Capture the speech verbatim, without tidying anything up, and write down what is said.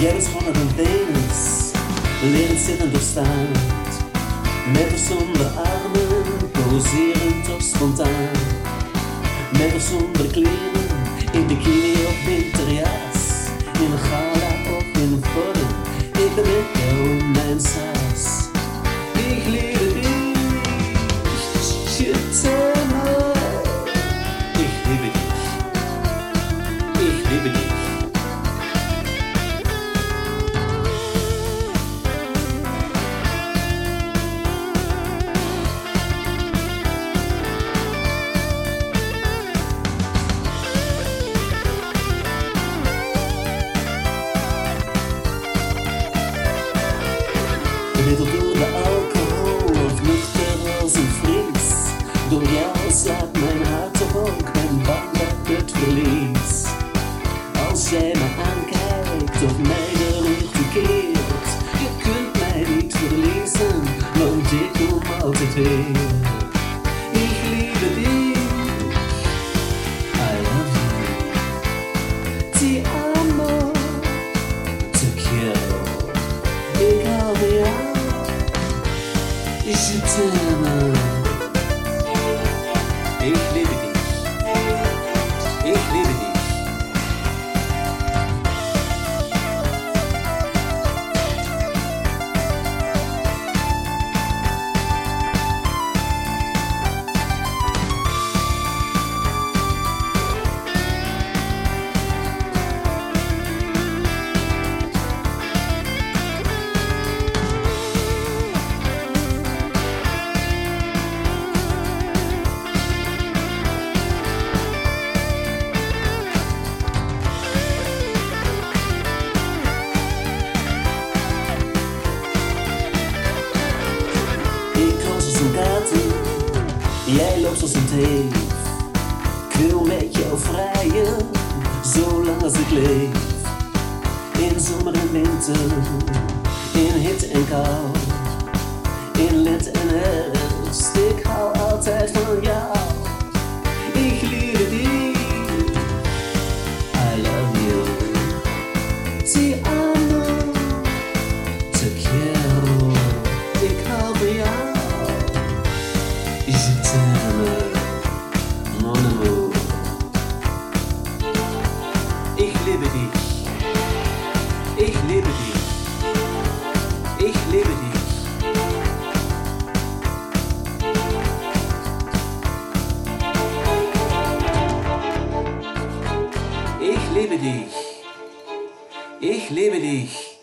Jij is van een Venus, levend en doorstaand. Met of zonder armen, poserend of spontaan. Met of zonder kleren, in bikini of winterjas. In een gala of in een vorm, ik ben met jou in mijn saas. Ik liebe dich, Schützenhaus. Ich liebe dich. Middel door de alcohol of nuchter als een vries. Door jou slaat mijn hart op ook, mijn bang dat het verlies. Als jij me aankijkt of mij de lucht keert, je kunt mij niet verliezen, want ik kom altijd weer. Ik liebe dich, I love you, ti amo, te quiero, ik hou van jou, je t'aime. Ik liebe dich, ik liebe dich. Jij loopt als een teef. Ik wil met jou vrijen, zolang als ik leef. In zomer en winter, in hitte en kou, in lente en herfst, ik hou altijd van jou. Ik liebe dich, I love you, ti amo, te quiero, ik hou van jou. Je t'aime, mon amour. Ik liebe dich, ik liebe dich, ik liebe dich. Ik liebe dich, ik liebe dich.